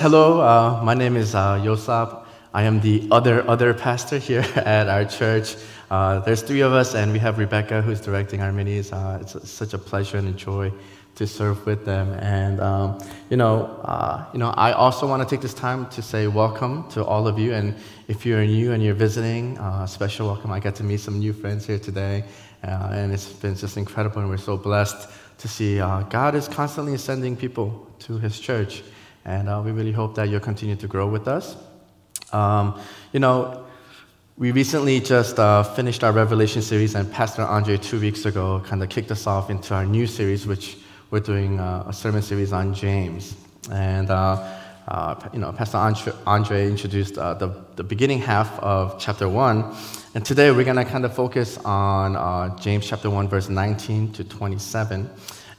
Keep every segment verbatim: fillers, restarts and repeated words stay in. Hello, uh, my name is uh, Yosap. I am the other, other pastor here at our church. Uh, there's three of us, and we have Rebecca, who's directing our minis. Uh, it's a, such a pleasure and a joy to serve with them. And, um, you know, uh, you know, I also want to take this time to say welcome to all of you. And if you're new and you're visiting, uh, special welcome. I got to meet some new friends here today, uh, and it's been just incredible, and we're so blessed to see uh, God is constantly sending people to his church. And uh, we really hope that you'll continue to grow with us. Um, you know, we recently just uh, finished our Revelation series, and Pastor Andre two weeks ago kind of kicked us off into our new series, which we're doing uh, a sermon series on James. And, uh, uh, you know, Pastor Andre, Andre introduced uh, the, the beginning half of chapter one. And today we're going to kind of focus on uh, James chapter one, verse nineteen to twenty-seven.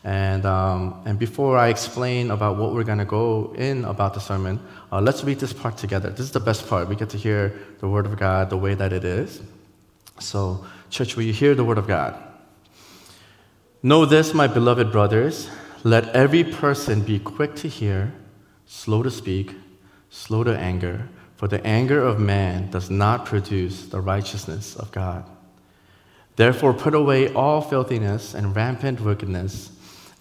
And, um, and before I explain about what we're going to go in about the sermon, uh, let's read this part together. This is the best part. We get to hear the Word of God the way that it is. So, church, will you hear the Word of God? Know this, my beloved brothers, let every person be quick to hear, slow to speak, slow to anger, for the anger of man does not produce the righteousness of God. Therefore, put away all filthiness and rampant wickedness,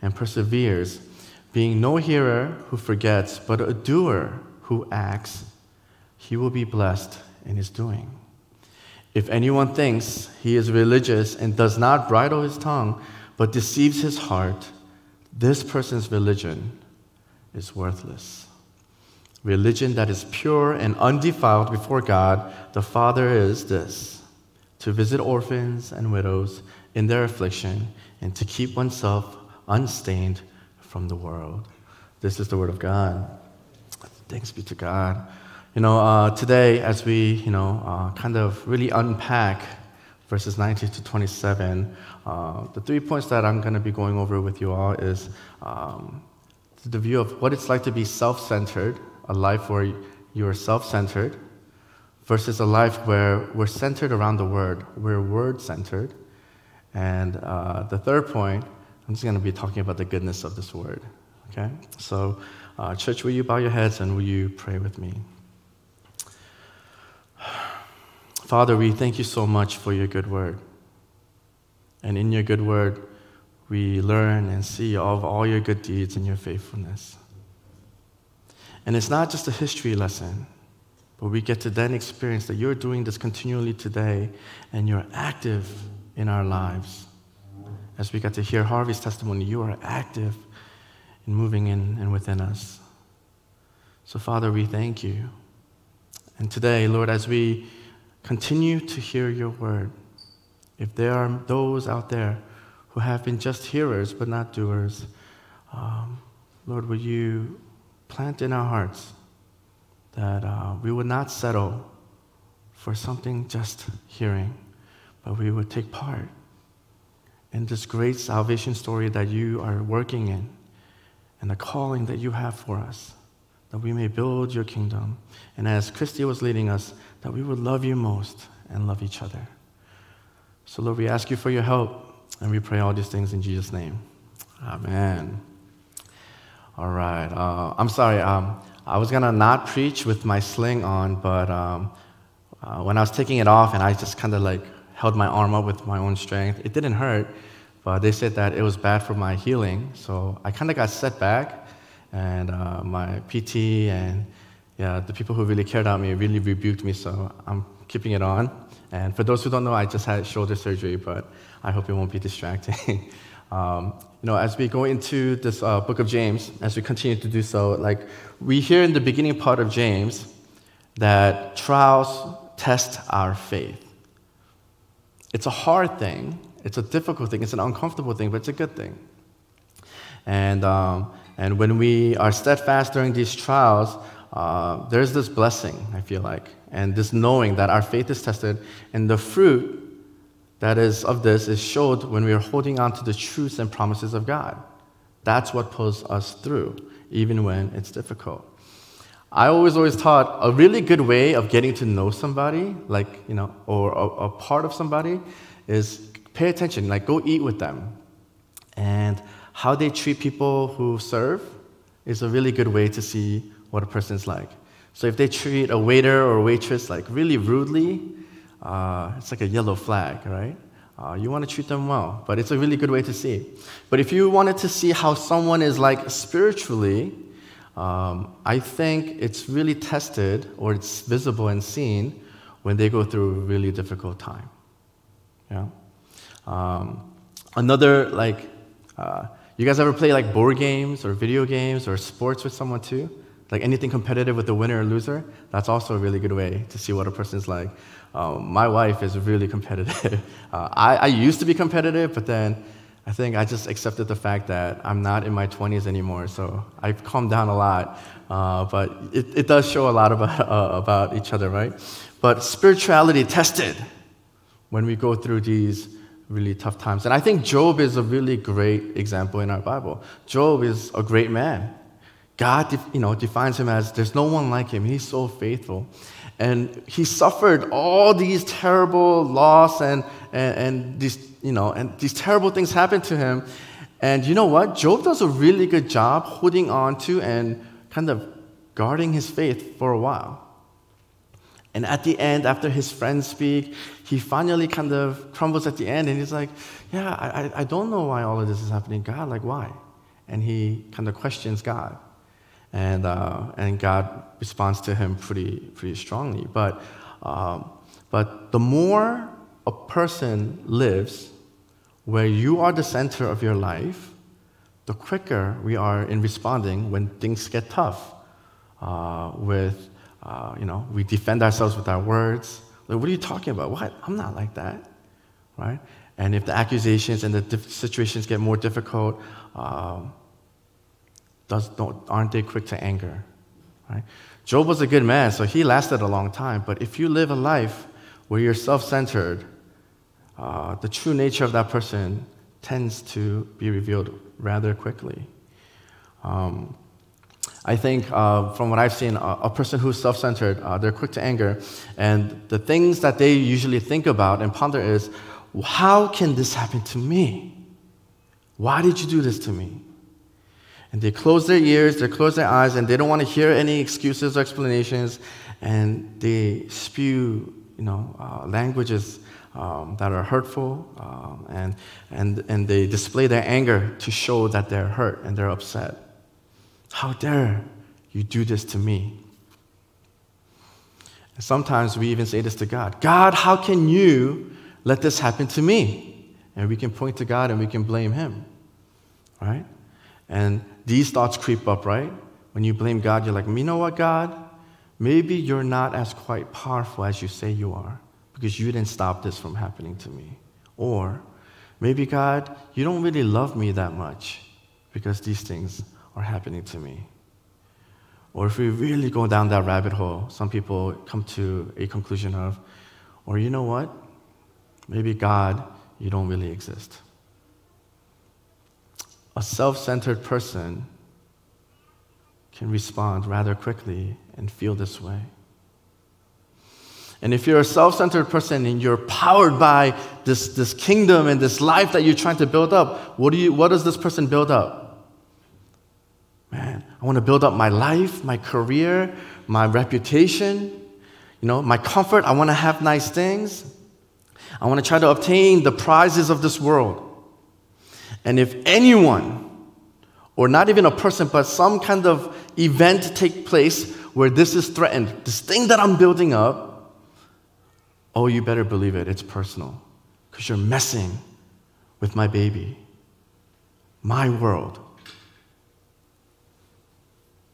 and perseveres, being no hearer who forgets, but a doer who acts, he will be blessed in his doing. If anyone thinks he is religious and does not bridle his tongue, but deceives his heart, this person's religion is worthless. Religion that is pure and undefiled before God, the Father, is this: to visit orphans and widows in their affliction, and to keep oneself unstained from the world. This is the word of God. Thanks be to God. You know, uh, today as we, you know, uh, kind of really unpack verses nineteen to twenty-seven, uh, the three points that I'm going to be going over with you all is um, the view of what it's like to be self-centered, a life where you are self-centered, versus a life where we're centered around the Word, we're Word-centered. And uh, the third point, I'm just going to be talking about the goodness of this Word, okay? So, uh, church, will you bow your heads and will you pray with me? Father, we thank you so much for your good Word. And in your good Word, we learn and see of all your good deeds and your faithfulness. And it's not just a history lesson, but we get to then experience that you're doing this continually today, and you're active in our lives. As we got to hear Harvey's testimony, you are active in moving in and within us. So, Father, we thank you. And today, Lord, as we continue to hear your word, if there are those out there who have been just hearers but not doers, um, Lord, will you plant in our hearts that uh, we would not settle for something just hearing, but we would take part in this great salvation story that you are working in and the calling that you have for us, that we may build your kingdom. And as Christy was leading us, that we would love you most and love each other. So, Lord, we ask you for your help, and we pray all these things in Jesus' name. Amen. All right. Uh, I'm sorry. Um, I was going to not preach with my sling on, but um, uh, when I was taking it off and I just kind of like held my arm up with my own strength, it didn't hurt, but they said that it was bad for my healing. So I kind of got set back, and uh, my P T and yeah, the people who really cared about me really rebuked me, so I'm keeping it on. And for those who don't know, I just had shoulder surgery, but I hope it won't be distracting. Um, you know, as we go into this uh, book of James, as we continue to do so, like we hear in the beginning part of James that trials test our faith. It's a hard thing. It's a difficult thing. It's an uncomfortable thing, but it's a good thing. And um, and when we are steadfast during these trials, uh, there's this blessing, I feel like, and this knowing that our faith is tested, and the fruit that is of this is showed when we are holding on to the truths and promises of God. That's what pulls us through, even when it's difficult. I always, always thought a really good way of getting to know somebody, like, you know, or a, a part of somebody, is pay attention, like go eat with them. And how they treat people who serve is a really good way to see what a person's like. So if they treat a waiter or waitress like really rudely, uh, it's like a yellow flag, right? Uh, you want to treat them well, but it's a really good way to see. But if you wanted to see how someone is like spiritually, um, I think it's really tested, or it's visible and seen, when they go through a really difficult time. Yeah. Um, another, like, uh, you guys ever play like board games or video games or sports with someone too? Like anything competitive with the winner or loser, that's also a really good way to see what a person's like. Um, my wife is really competitive. uh, I, I used to be competitive, but then I think I just accepted the fact that I'm not in my twenties anymore, so I've calmed down a lot. Uh, but it, it does show a lot about, uh, about each other, right? But spirituality tested when we go through these really tough times. And I think Job is a really great example in our Bible. Job is a great man. God, you know, defines him as there's no one like him. He's so faithful. And he suffered all these terrible loss and, and, and these, you know, and these terrible things happened to him. And you know what? Job does a really good job holding on to and kind of guarding his faith for a while. And at the end, after his friends speak, he finally kind of crumbles at the end, and he's like, yeah, I, I don't know why all of this is happening. God, like, why? And he kind of questions God. And, uh, and God responds to him pretty, pretty strongly. But, um, but the more a person lives where you are the center of your life, the quicker we are in responding when things get tough. Uh, with, uh, you know, we defend ourselves with our words. Like, what are you talking about? What? I'm not like that, right? And if the accusations and the diff- situations get more difficult, um, Does, don't, aren't they quick to anger? Right? Job was a good man, so he lasted a long time. But if you live a life where you're self-centered, uh, the true nature of that person tends to be revealed rather quickly. Um, I think uh, from what I've seen, a, a person who's self-centered, uh, they're quick to anger. And the things that they usually think about and ponder is, how can this happen to me? Why did you do this to me? And they close their ears, they close their eyes, and they don't want to hear any excuses or explanations, and they spew, you know, uh, languages um, that are hurtful, um, and, and, and they display their anger to show that they're hurt and they're upset. How dare you do this to me? And sometimes we even say this to God. God, how can you let this happen to me? And we can point to God and we can blame him, right? And these thoughts creep up, right? When you blame God, you're like, you know what, God? Maybe you're not as quite powerful as you say you are, because you didn't stop this from happening to me. Or maybe, God, you don't really love me that much because these things are happening to me. Or if we really go down that rabbit hole, some people come to a conclusion of, or you know what? Maybe, God, you don't really exist. A self-centered person can respond rather quickly and feel this way. And if you're a self-centered person and you're powered by this, this kingdom and this life that you're trying to build up, what do you, what does this person build up? Man, I want to build up my life, my career, my reputation, you know, my comfort. I want to have nice things. I want to try to obtain the prizes of this world. And if anyone, or not even a person, but some kind of event take place where this is threatened, this thing that I'm building up, oh, you better believe it, it's personal. Because you're messing with my baby, my world.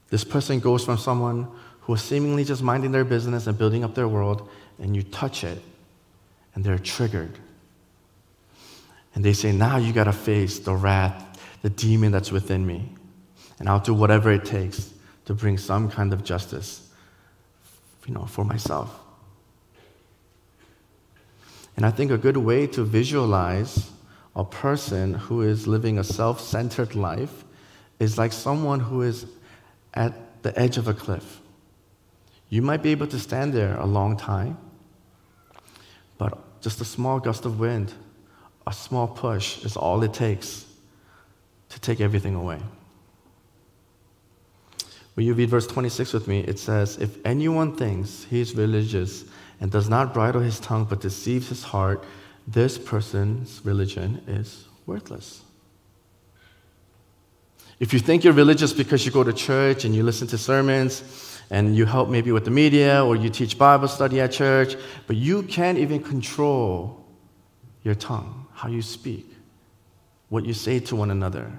This person goes from someone who is seemingly just minding their business and building up their world, and you touch it, and they're triggered. And they say, now you got to face the wrath, the demon that's within me. And I'll do whatever it takes to bring some kind of justice, you know, for myself. And I think a good way to visualize a person who is living a self-centered life is like someone who is at the edge of a cliff. You might be able to stand there a long time, but just a small gust of wind, a small push is all it takes to take everything away. Will you read verse twenty-six with me? It says, "If anyone thinks he is religious and does not bridle his tongue but deceives his heart, this person's religion is worthless." If you think you're religious because you go to church and you listen to sermons and you help maybe with the media or you teach Bible study at church, but you can't even control your tongue, how you speak, what you say to one another.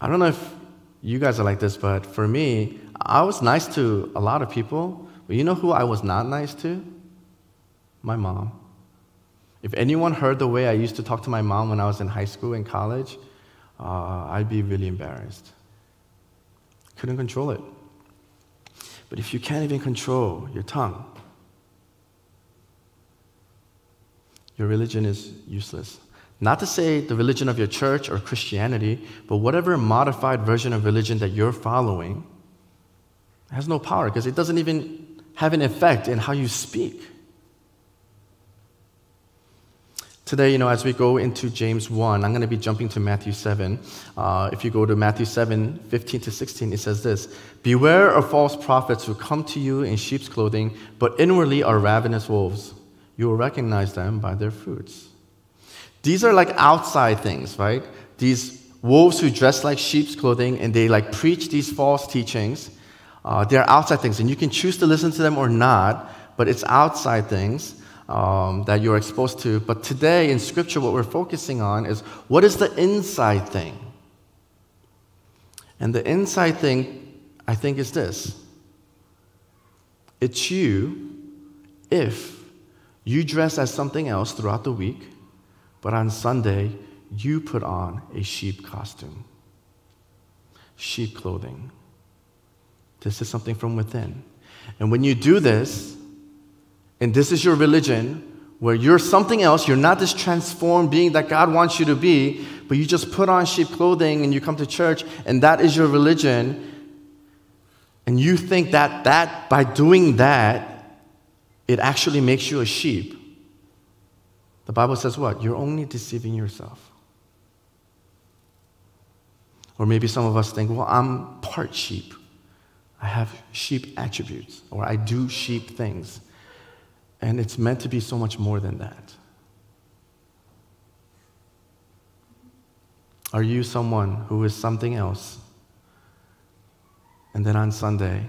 I don't know if you guys are like this, but for me, I was nice to a lot of people, but you know who I was not nice to? My mom. If anyone heard the way I used to talk to my mom when I was in high school and college, Uh, I'd be really embarrassed. Couldn't control it. But if you can't even control your tongue, your religion is useless. Not to say the religion of your church or Christianity, but whatever modified version of religion that you're following has no power because it doesn't even have an effect in how you speak. Today, you know, as we go into James one, I'm going to be jumping to Matthew seven. Uh, if you go to Matthew seven, fifteen to sixteen, it says this: "Beware of false prophets who come to you in sheep's clothing, but inwardly are ravenous wolves. You will recognize them by their fruits." These are like outside things, right? These wolves who dress like sheep's clothing and they like preach these false teachings. Uh, they're outside things, and you can choose to listen to them or not, but it's outside things Um, that you're exposed to. But today in Scripture, what we're focusing on is what is the inside thing? And the inside thing, I think, is this. It's you if you dress as something else throughout the week, but on Sunday, you put on a sheep costume, sheep clothing. This is something from within. And when you do this, and this is your religion, where you're something else, you're not this transformed being that God wants you to be, but you just put on sheep clothing and you come to church, and that is your religion, and you think that, that by doing that, it actually makes you a sheep. The Bible says what? You're only deceiving yourself. Or maybe some of us think, well, I'm part sheep. I have sheep attributes, or I do sheep things. And it's meant to be so much more than that. Are you someone who is something else? And then on Sunday,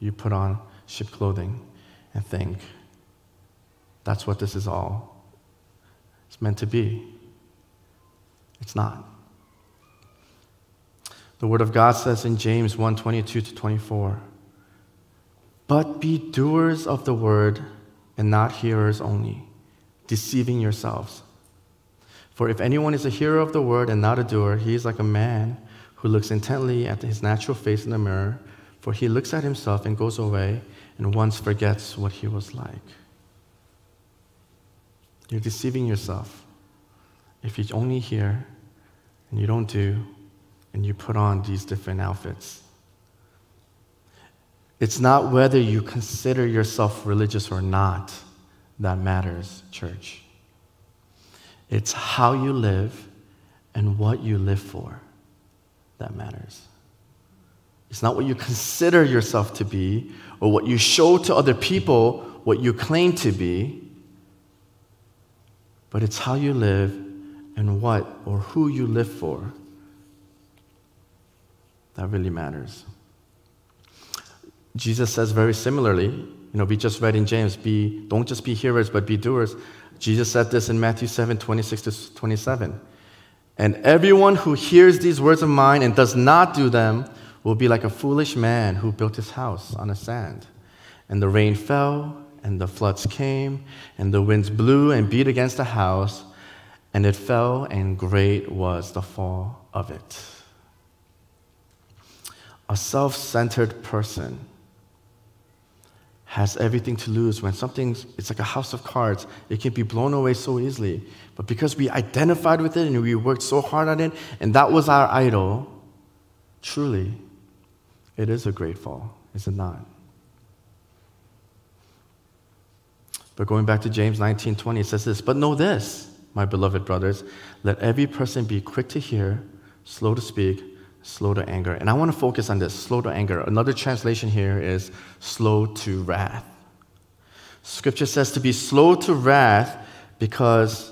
you put on sheep clothing and think, that's what this is all. It's meant to be. It's not. The Word of God says in James one, twenty-two to twenty-four, "But be doers of the word, and not hearers only, deceiving yourselves. For if anyone is a hearer of the word and not a doer, he is like a man who looks intently at his natural face in the mirror, for he looks at himself and goes away and once forgets what he was like." You're deceiving yourself if you only hear and you don't do and you put on these different outfits. It's not whether you consider yourself religious or not that matters, church. It's how you live and what you live for that matters. It's not what you consider yourself to be or what you show to other people, what you claim to be, but it's how you live and what or who you live for that really matters. Jesus says very similarly, you know, we just read in James, be, don't just be hearers, but be doers. Jesus said this in Matthew seven, twenty-six to twenty-seven. "And everyone who hears these words of mine and does not do them will be like a foolish man who built his house on the sand. And the rain fell, and the floods came, and the winds blew and beat against the house, and it fell, and great was the fall of it." A self-centered person has everything to lose. When something, it's like a house of cards, it can be blown away so easily. But because we identified with it and we worked so hard on it, and that was our idol, truly, it is a great fall, is it not? But going back to James nineteen twenty, it says this, "But know this, my beloved brothers, let every person be quick to hear, slow to speak, slow to anger." And I want to focus on this, slow to anger. Another translation here is slow to wrath. Scripture says to be slow to wrath because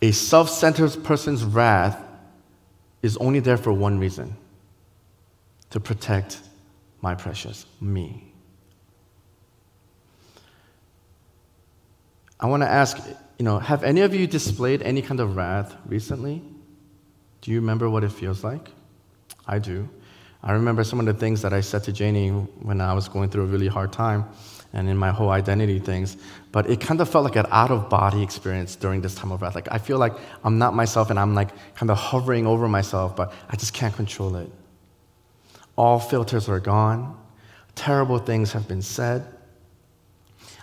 a self-centered person's wrath is only there for one reason, to protect my precious, me. I want to ask, you know, have any of you displayed any kind of wrath recently? Do you remember what it feels like? I do. I remember some of the things that I said to Janie when I was going through a really hard time and in my whole identity things, but it kind of felt like an out-of-body experience during this time of wrath. Like, I feel like I'm not myself and I'm like kind of hovering over myself, but I just can't control it. All filters are gone. Terrible things have been said.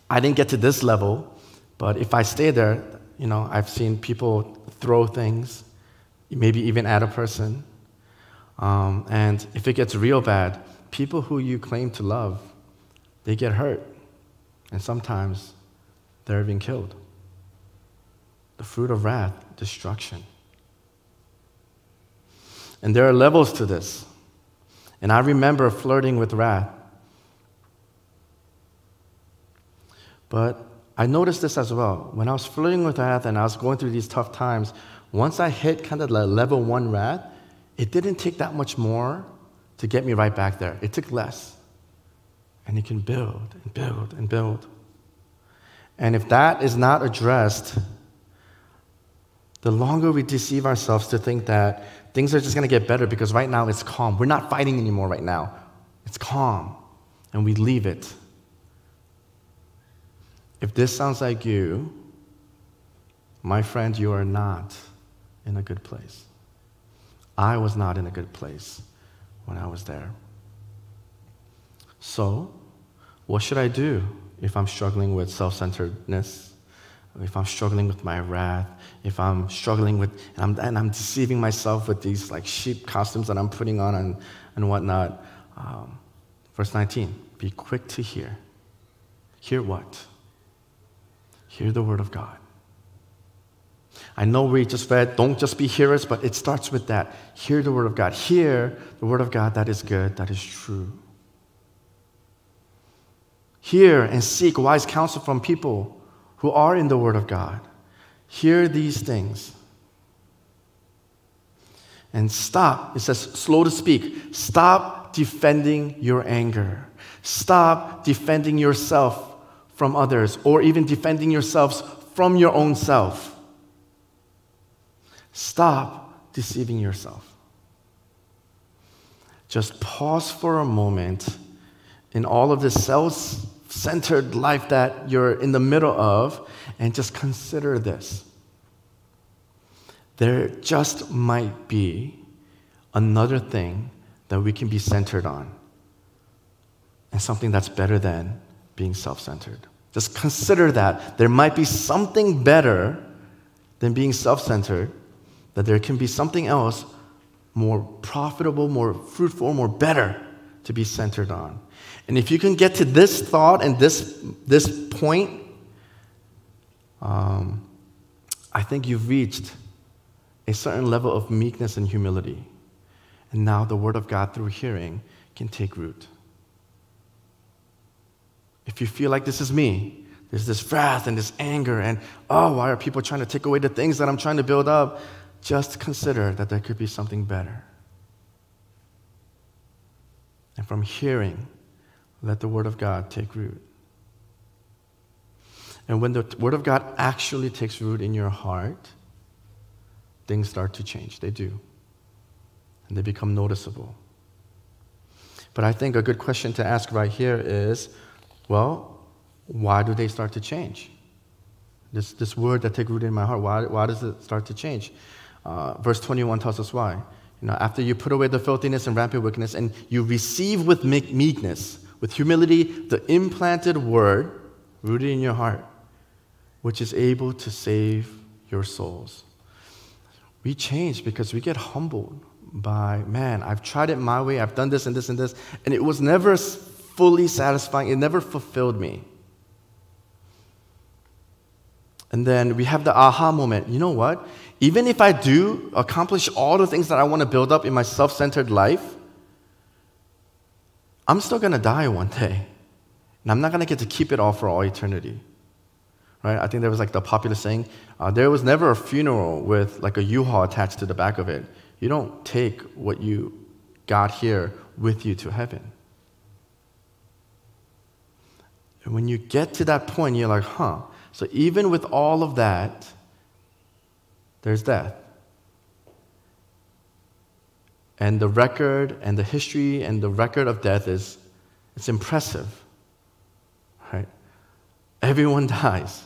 I didn't get to this level, but if I stay there, you know, I've seen people throw things, maybe even at a person. Um, and if it gets real bad, people who you claim to love, they get hurt. And sometimes they're even killed. The fruit of wrath, destruction. And there are levels to this. And I remember flirting with wrath. But I noticed this as well. When I was flirting with wrath and I was going through these tough times, once I hit kind of like level one wrath, it didn't take that much more to get me right back there. It took less. And it can build and build and build. And if that is not addressed, the longer we deceive ourselves to think that things are just going to get better because right now it's calm. We're not fighting anymore right now. It's calm. And we leave it. If this sounds like you, my friend, you are not in a good place. I was not in a good place when I was there. So, what should I do if I'm struggling with self-centeredness? If I'm struggling with my wrath? If I'm struggling with, and I'm, and I'm deceiving myself with these like sheep costumes that I'm putting on and, and whatnot? Um, verse nineteen, be quick to hear. Hear what? Hear the word of God. I know we just read, don't just be hearers, but it starts with that. Hear the word of God. Hear the word of God that is good, that is true. Hear and seek wise counsel from people who are in the word of God. Hear these things. And stop. It says, slow to speak. Stop defending your anger. Stop defending yourself from others, or even defending yourselves from your own self. Stop deceiving yourself. Just pause for a moment in all of this self-centered life that you're in the middle of and just consider this. There just might be another thing that we can be centered on and something that's better than being self-centered. Just consider that. There might be something better than being self-centered, that there can be something else more profitable, more fruitful, more better to be centered on. And if you can get to this thought and this, this point, um, I think you've reached a certain level of meekness and humility. And now the word of God through hearing can take root. If you feel like this is me, there's this wrath and this anger and, oh, why are people trying to take away the things that I'm trying to build up? Just consider that there could be something better. And from hearing, let the word of God take root. And when the word of God actually takes root in your heart, things start to change. They do. And they become noticeable. But I think a good question to ask right here is, well, why do they start to change? This, this word that takes root in my heart, why, why does it start to change? Uh, verse twenty-one tells us why. You know, after you put away the filthiness and rampant wickedness, and you receive with meekness, with humility, the implanted word rooted in your heart, which is able to save your souls. We change because we get humbled by, man, I've tried it my way, I've done this and this and this, and it was never fully satisfying, it never fulfilled me. And then we have the aha moment. You know what? Even if I do accomplish all the things that I want to build up in my self-centered life, I'm still going to die one day, and I'm not going to get to keep it all for all eternity. Right? I think there was like the popular saying, uh, there was never a funeral with like a U-Haul attached to the back of it. You don't take what you got here with you to heaven. And when you get to that point, you're like, huh. So even with all of that, there's death. And the record and the history and the record of death is, it's impressive, right? Everyone dies.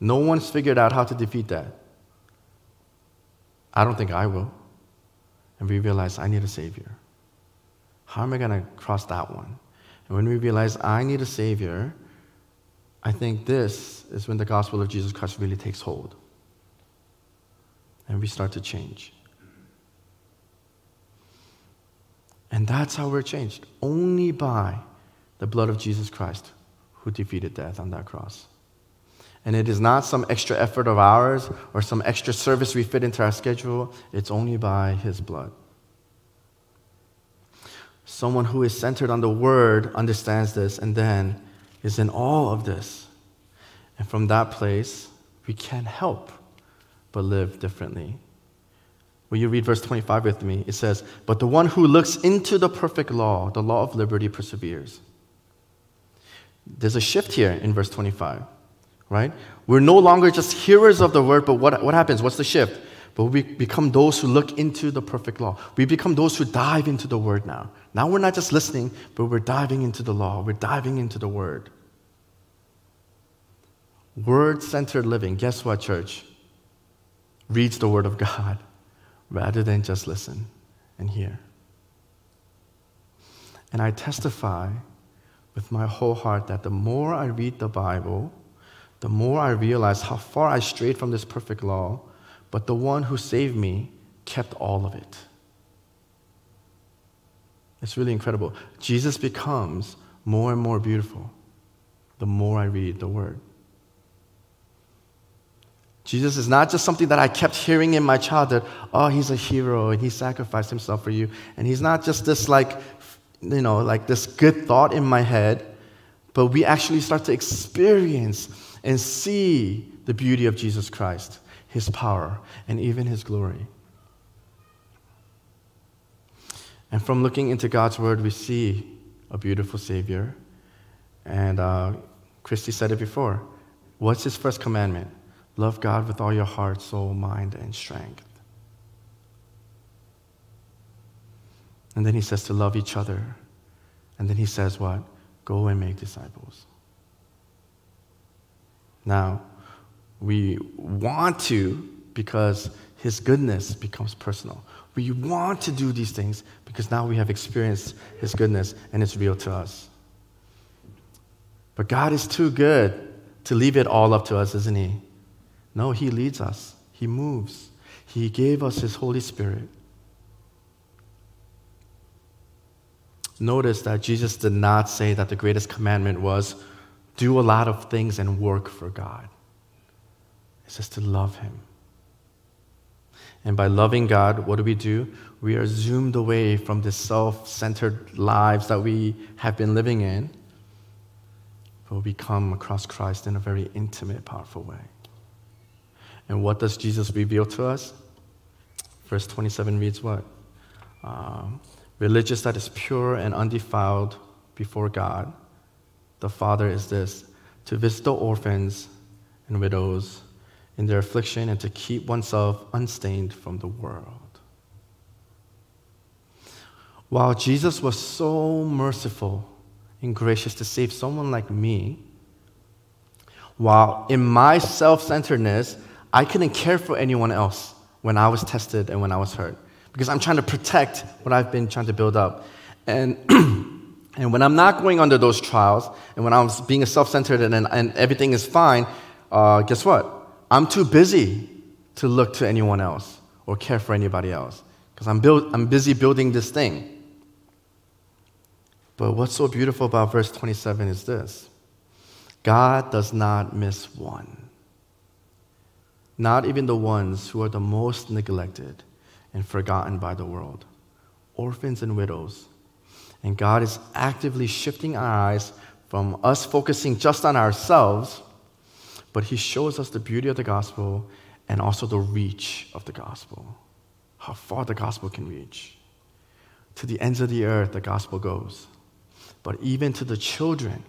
No one's figured out how to defeat that. I don't think I will. And we realize I need a Savior. How am I going to cross that one? And when we realize I need a Savior, I think this is when the gospel of Jesus Christ really takes hold. And we start to change. And that's how we're changed, only by the blood of Jesus Christ, who defeated death on that cross. And it is not some extra effort of ours or some extra service we fit into our schedule. It's only by his blood. Someone who is centered on the word understands this and then is in awe of this. And from that place, we can't help but live differently. Will you read verse twenty-five with me? It says, "But the one who looks into the perfect law, the law of liberty, perseveres." There's a shift here in verse twenty-five, right? We're no longer just hearers of the word, but what, what happens? What's the shift? But we become those who look into the perfect law. We become those who dive into the word now. Now we're not just listening, but we're diving into the law. We're diving into the word. Word-centered living. Guess what, church? Reads the word of God, rather than just listen and hear. And I testify with my whole heart that the more I read the Bible, the more I realize how far I strayed from this perfect law, but the one who saved me kept all of it. It's really incredible. Jesus becomes more and more beautiful the more I read the word. Jesus is not just something that I kept hearing in my childhood. Oh, he's a hero, and he sacrificed himself for you. And he's not just this, like, you know, like this good thought in my head, but we actually start to experience and see the beauty of Jesus Christ, his power, and even his glory. And from looking into God's word, we see a beautiful Savior. And uh, Christy said it before. What's his first commandment? Love God with all your heart, soul, mind, and strength. And then he says to love each other. And then he says what? Go and make disciples. Now, we want to because his goodness becomes personal. We want to do these things because now we have experienced his goodness and it's real to us. But God is too good to leave it all up to us, isn't he? No, he leads us. He moves. He gave us his Holy Spirit. Notice that Jesus did not say that the greatest commandment was do a lot of things and work for God. It says to love him. And by loving God, what do we do? We are zoomed away from the self-centered lives that we have been living in, but we come across Christ in a very intimate, powerful way. And what does Jesus reveal to us? Verse twenty-seven reads what? Um, Religious that is pure and undefiled before God, the Father, is this, to visit the orphans and widows in their affliction and to keep oneself unstained from the world. While Jesus was so merciful and gracious to save someone like me, while in my self-centeredness, I couldn't care for anyone else when I was tested and when I was hurt because I'm trying to protect what I've been trying to build up. And, and when I'm not going under those trials, and when I'm being self-centered and, and everything is fine, uh, guess what? I'm too busy to look to anyone else or care for anybody else because I'm, build, I'm busy building this thing. But what's so beautiful about verse twenty-seven is this. God does not miss one. Not even the ones who are the most neglected and forgotten by the world. Orphans and widows. And God is actively shifting our eyes from us focusing just on ourselves, but he shows us the beauty of the gospel and also the reach of the gospel. How far the gospel can reach. To the ends of the earth, the gospel goes. But even to the children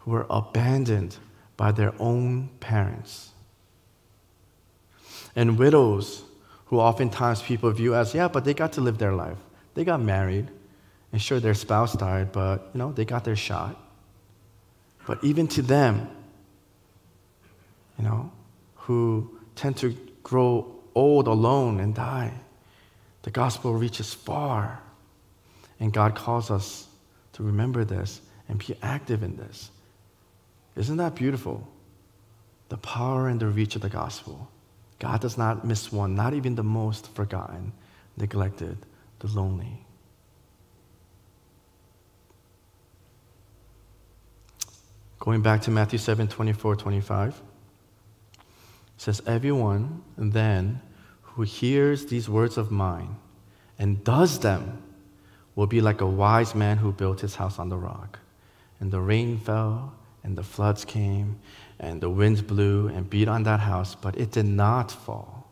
who are abandoned by their own parents. And widows who oftentimes people view as, yeah, but they got to live their life. They got married. And sure, their spouse died, but, you know, they got their shot. But even to them, you know, who tend to grow old alone and die, the gospel reaches far, and God calls us to remember this and be active in this. Isn't that beautiful? The power and the reach of the gospel. God does not miss one, not even the most forgotten, neglected, the lonely. Going back to Matthew seven, twenty-four, twenty-five, it says, everyone then who hears these words of mine and does them will be like a wise man who built his house on the rock. And the rain fell, and the floods came, and the winds blew and beat on that house, but it did not fall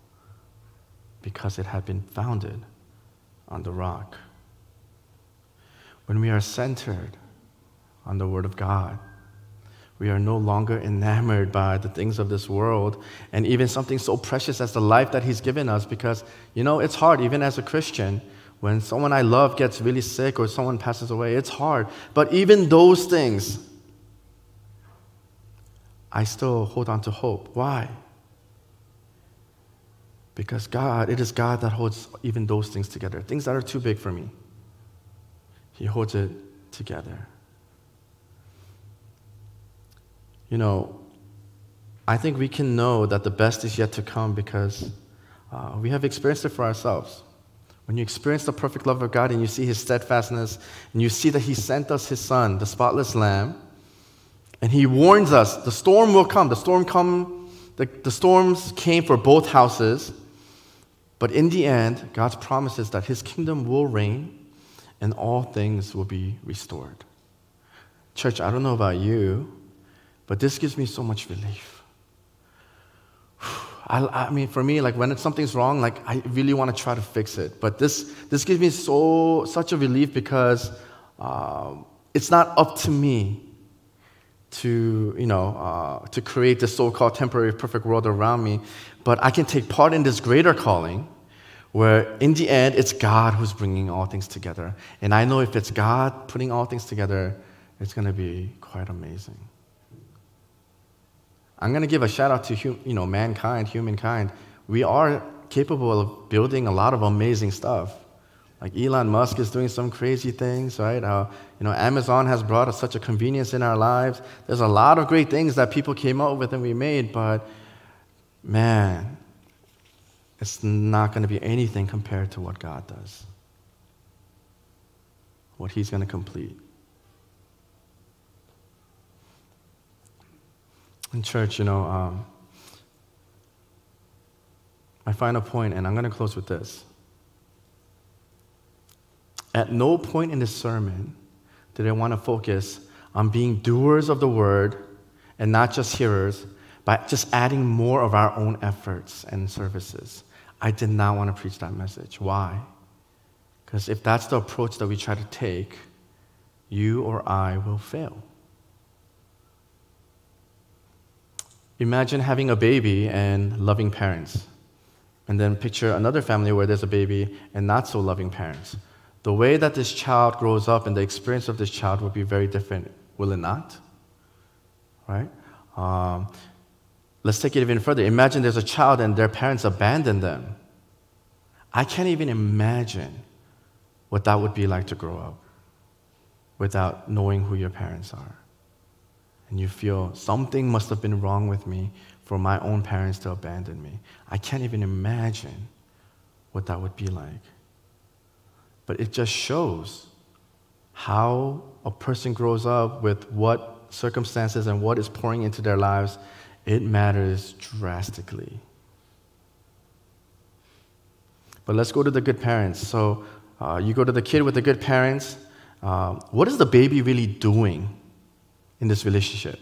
because it had been founded on the rock. When we are centered on the Word of God, we are no longer enamored by the things of this world and even something so precious as the life that he's given us because, you know, it's hard, even as a Christian, when someone I love gets really sick or someone passes away, it's hard. But even those things, I still hold on to hope. Why? Because God, it is God that holds even those things together, things that are too big for me. He holds it together. You know, I think we can know that the best is yet to come because uh, we have experienced it for ourselves. When you experience the perfect love of God and you see his steadfastness and you see that he sent us his son, the spotless lamb, and he warns us, the storm will come. The storm come, the, the storms came for both houses, but in the end, God's promise is that his kingdom will reign and all things will be restored. Church, I don't know about you, but this gives me so much relief. I, I mean, for me, like when something's wrong, like I really want to try to fix it. But this, this gives me so such a relief because um, it's not up to me to, you know, uh, to create this so-called temporary perfect world around me. But I can take part in this greater calling, where in the end, it's God who's bringing all things together. And I know if it's God putting all things together, it's going to be quite amazing. I'm going to give a shout out to you know, mankind, humankind. We are capable of building a lot of amazing stuff. Like Elon Musk is doing some crazy things, right? Uh, you know, Amazon has brought us such a convenience in our lives. There's a lot of great things that people came up with and we made, but man, it's not going to be anything compared to what God does. What he's going to complete. In church, you know, um, my final point, and I'm going to close with this. At no point in this sermon did I want to focus on being doers of the word and not just hearers by just adding more of our own efforts and services. I did not want to preach that message. Why? Because if that's the approach that we try to take, you or I will fail. Imagine having a baby and loving parents. And then picture another family where there's a baby and not so loving parents. The way that this child grows up and the experience of this child will be very different, will it not? Right? Um, let's take it even further. Imagine there's a child and their parents abandon them. I can't even imagine what that would be like to grow up without knowing who your parents are. And you feel something must have been wrong with me for my own parents to abandon me. I can't even imagine what that would be like. But it just shows how a person grows up with what circumstances and what is pouring into their lives. It matters drastically. But let's go to the good parents. So uh, you go to the kid with the good parents. Uh, what is the baby really doing in this relationship?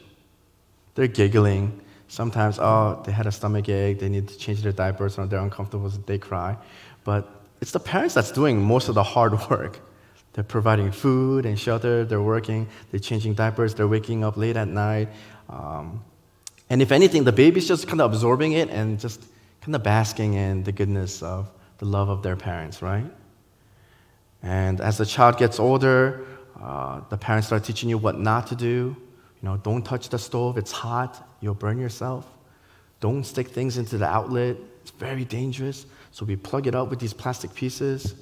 They're giggling. Sometimes, oh, they had a stomach ache. They need to change their diapers, or they're uncomfortable, so they cry. But it's the parents that's doing most of the hard work. They're providing food and shelter. They're working. They're changing diapers. They're waking up late at night. Um, and if anything, the baby's just kind of absorbing it and just kind of basking in the goodness of the love of their parents, right? And as the child gets older, uh, the parents start teaching you what not to do. You know, don't touch the stove. It's hot. You'll burn yourself. Don't stick things into the outlet. It's very dangerous. So we plug it up with these plastic pieces.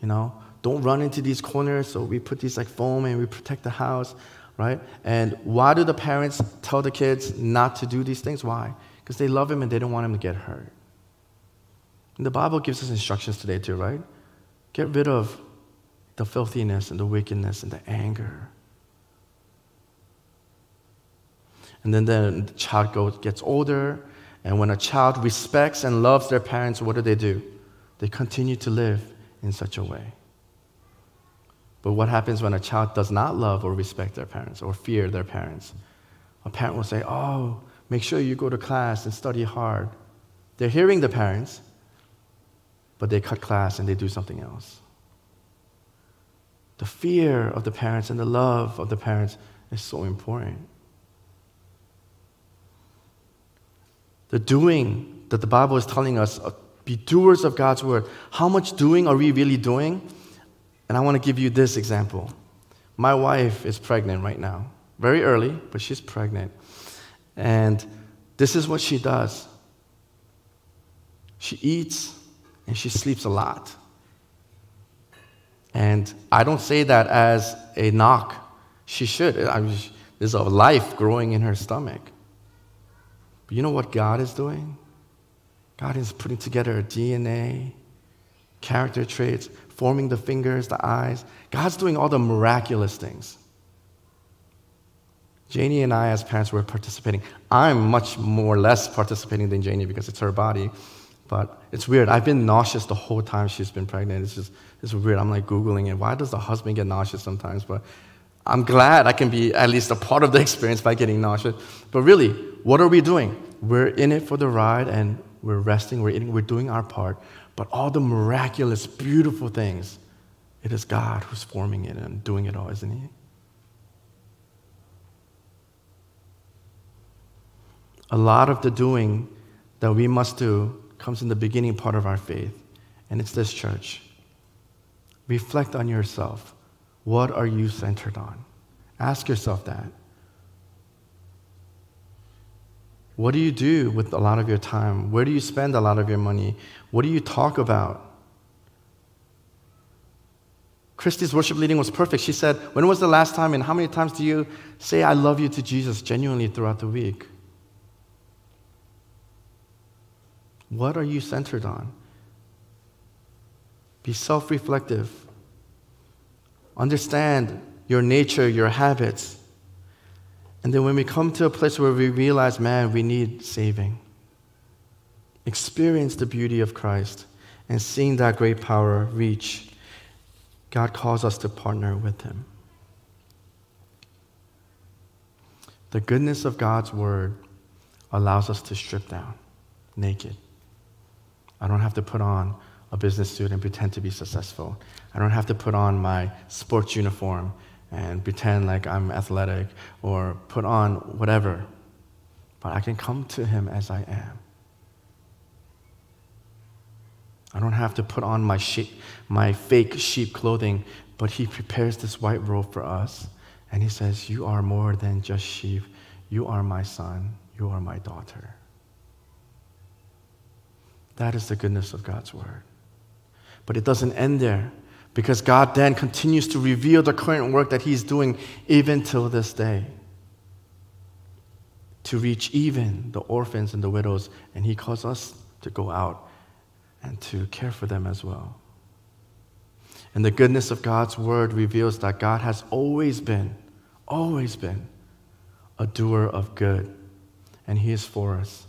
You know, don't run into these corners. So we put these like foam and we protect the house, right? And why do the parents tell the kids not to do these things? Why? Because they love them and they don't want them to get hurt. And the Bible gives us instructions today too, right? Get rid of the filthiness and the wickedness and the anger. And then the child goes, gets older, and when a child respects and loves their parents, what do they do? They continue to live in such a way. But what happens when a child does not love or respect their parents or fear their parents? A parent will say, oh, make sure you go to class and study hard. They're hearing the parents, but they cut class and they do something else. The fear of the parents and the love of the parents is so important. The doing that the Bible is telling us, uh, be doers of God's word. How much doing are we really doing? And I want to give you this example. My wife is pregnant right now, very early, but she's pregnant. And this is what she does. She eats and she sleeps a lot. And I don't say that as a knock. She should. I mean, there's a life growing in her stomach. But you know what God is doing? God is putting together a D N A, character traits, forming the fingers, the eyes. God's doing all the miraculous things. Janie and I, as parents, were participating. I'm much more less participating than Janie because it's her body. But it's weird. I've been nauseous the whole time she's been pregnant. It's just it's weird. I'm like Googling it. Why does the husband get nauseous sometimes? But I'm glad I can be at least a part of the experience by getting nauseous. But really, what are we doing? We're in it for the ride, and we're resting, we're eating, we're doing our part. But all the miraculous, beautiful things, it is God who's forming it and doing it all, isn't He? A lot of the doing that we must do comes in the beginning part of our faith, and it's this, church. Reflect on yourself. What are you centered on? Ask yourself that. What do you do with a lot of your time? Where do you spend a lot of your money? What do you talk about? Christy's worship leading was perfect. She said, when was the last time and how many times do you say I love you to Jesus genuinely throughout the week? What are you centered on? Be self-reflective. Understand your nature, your habits. And then when we come to a place where we realize, man, we need saving. Experience the beauty of Christ and seeing that great power reach. God calls us to partner with Him. The goodness of God's word allows us to strip down naked. I don't have to put on a business suit and pretend to be successful. I don't have to put on my sports uniform and pretend like I'm athletic or put on whatever. But I can come to Him as I am. I don't have to put on my sheep, my fake sheep clothing, but He prepares this white robe for us. And He says, you are more than just sheep. You are my son. You are my daughter. That is the goodness of God's word. But it doesn't end there, because God then continues to reveal the current work that he's doing even till this day, to reach even the orphans and the widows, and he calls us to go out and to care for them as well. And the goodness of God's word reveals that God has always been, always been a doer of good, and he is for us,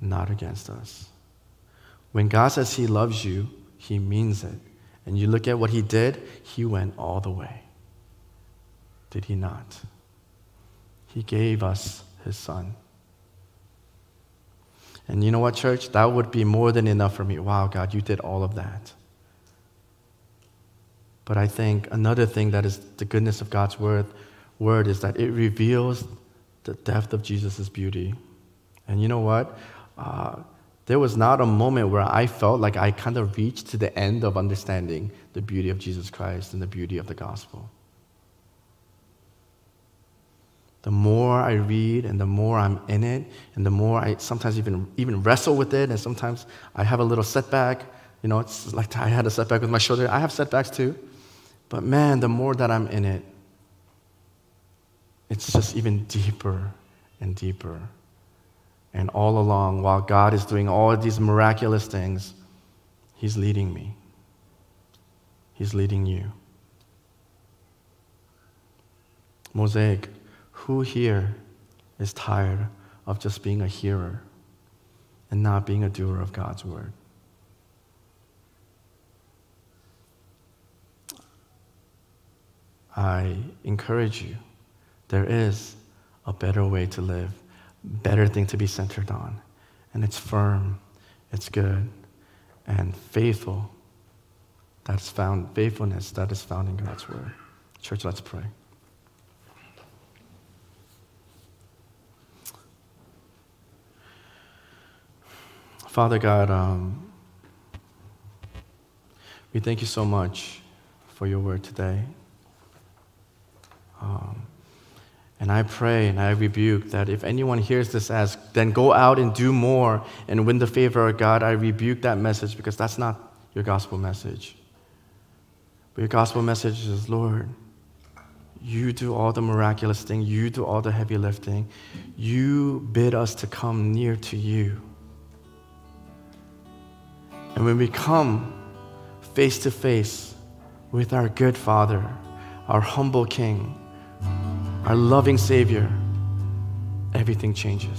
not against us. When God says he loves you, he means it. And you look at what he did, he went all the way. Did he not? He gave us his son. And you know what, church? That would be more than enough for me. Wow, God, you did all of that. But I think another thing that is the goodness of God's word, word is that it reveals the depth of Jesus' beauty. And you know what? Uh, There was not a moment where I felt like I kind of reached to the end of understanding the beauty of Jesus Christ and the beauty of the gospel. The more I read and the more I'm in it, and the more I sometimes even, even wrestle with it, and sometimes I have a little setback. You know, it's like I had a setback with my shoulder. I have setbacks too. But man, the more that I'm in it, it's just even deeper and deeper. And all along, while God is doing all of these miraculous things, he's leading me. He's leading you. Mosaic, who here is tired of just being a hearer and not being a doer of God's word? I encourage you, there is a better way to live, better thing to be centered on. And it's firm, it's good, and faithful. That's found, faithfulness that is found in God's word. Church, let's pray. Father God, um, we thank you so much for your word today. Um, And I pray and I rebuke that if anyone hears this as, then go out and do more and win the favor of God, I rebuke that message, because that's not your gospel message. But your gospel message is, Lord, you do all the miraculous thing. You do all the heavy lifting. You bid us to come near to you. And when we come face to face with our good Father, our humble King, our loving Savior, everything changes.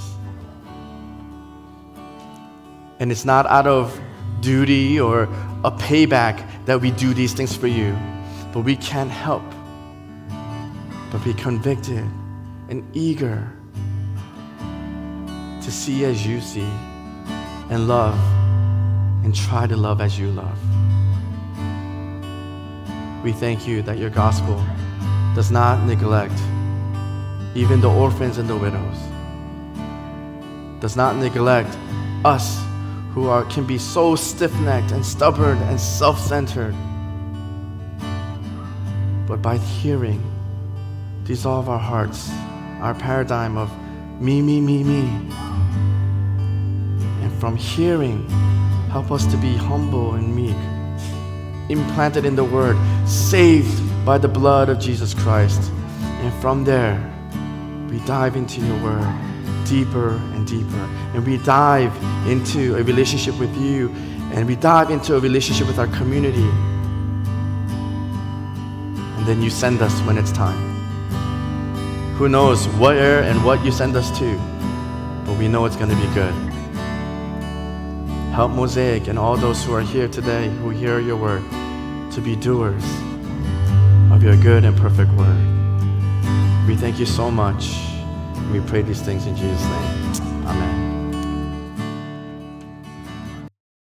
And it's not out of duty or a payback that we do these things for you, but we can't help but be convicted and eager to see as you see, and love and try to love as you love. We thank you that your gospel does not neglect even the orphans and the widows, does not neglect us who are, can be so stiff-necked and stubborn and self-centered. But by hearing, dissolve our hearts, our paradigm of me, me, me, me. And from hearing, help us to be humble and meek, implanted in the word, saved by the blood of Jesus Christ. And from there, we dive into your word deeper and deeper. And we dive into a relationship with you. And we dive into a relationship with our community. And then you send us when it's time. Who knows where and what you send us to, but we know it's going to be good. Help Mosaic and all those who are here today, who hear your word, to be doers of your good and perfect word. We thank you so much. We pray these things in Jesus' name. Amen.